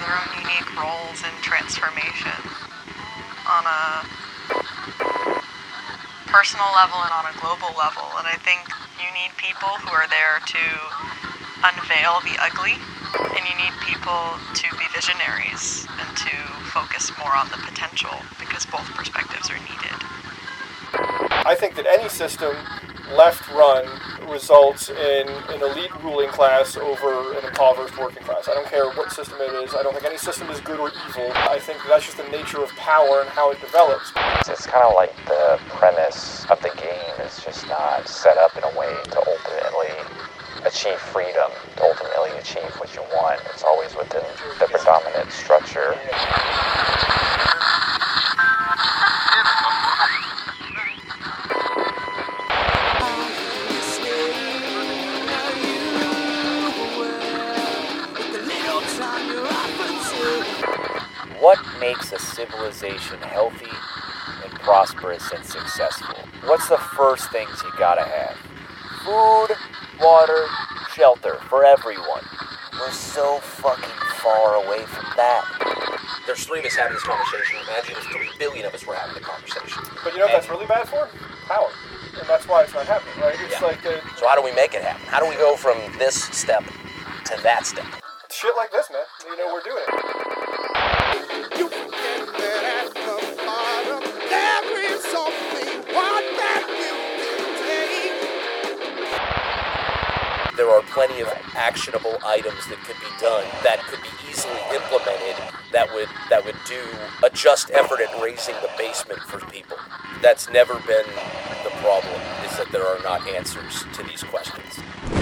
their own unique roles and transformation on a personal level and on a global level. And I think you need people who are there to unveil the ugly, and you need people to be visionaries and to focus more on the potential, because both perspectives are needed. I think that any system left run results in an elite ruling class over an impoverished working class. I don't care what system it is. I don't think any system is good or evil. I think that's just the nature of power and how it develops. It's kind of like the premise of the game is just not set up in a way to ultimately achieve freedom, to ultimately achieve what you want. It's always within the predominant structure. What makes a civilization healthy and prosperous and successful? What's the first things you gotta have? Food, water, shelter for everyone. We're so fucking far away from that. There's 3 of us having this conversation. Imagine there's 3 billion of us were having the conversation. But you know what that's really bad for? Power. And that's why it's not happening, right? It's So how do we make it happen? How do we go from this step to that step? Shit like this, man. You know, we're doing it. There are plenty of actionable items that could be done, that could be easily implemented, that would do a just effort at raising the basement for people. That's never been the problem, is that there are not answers to these questions.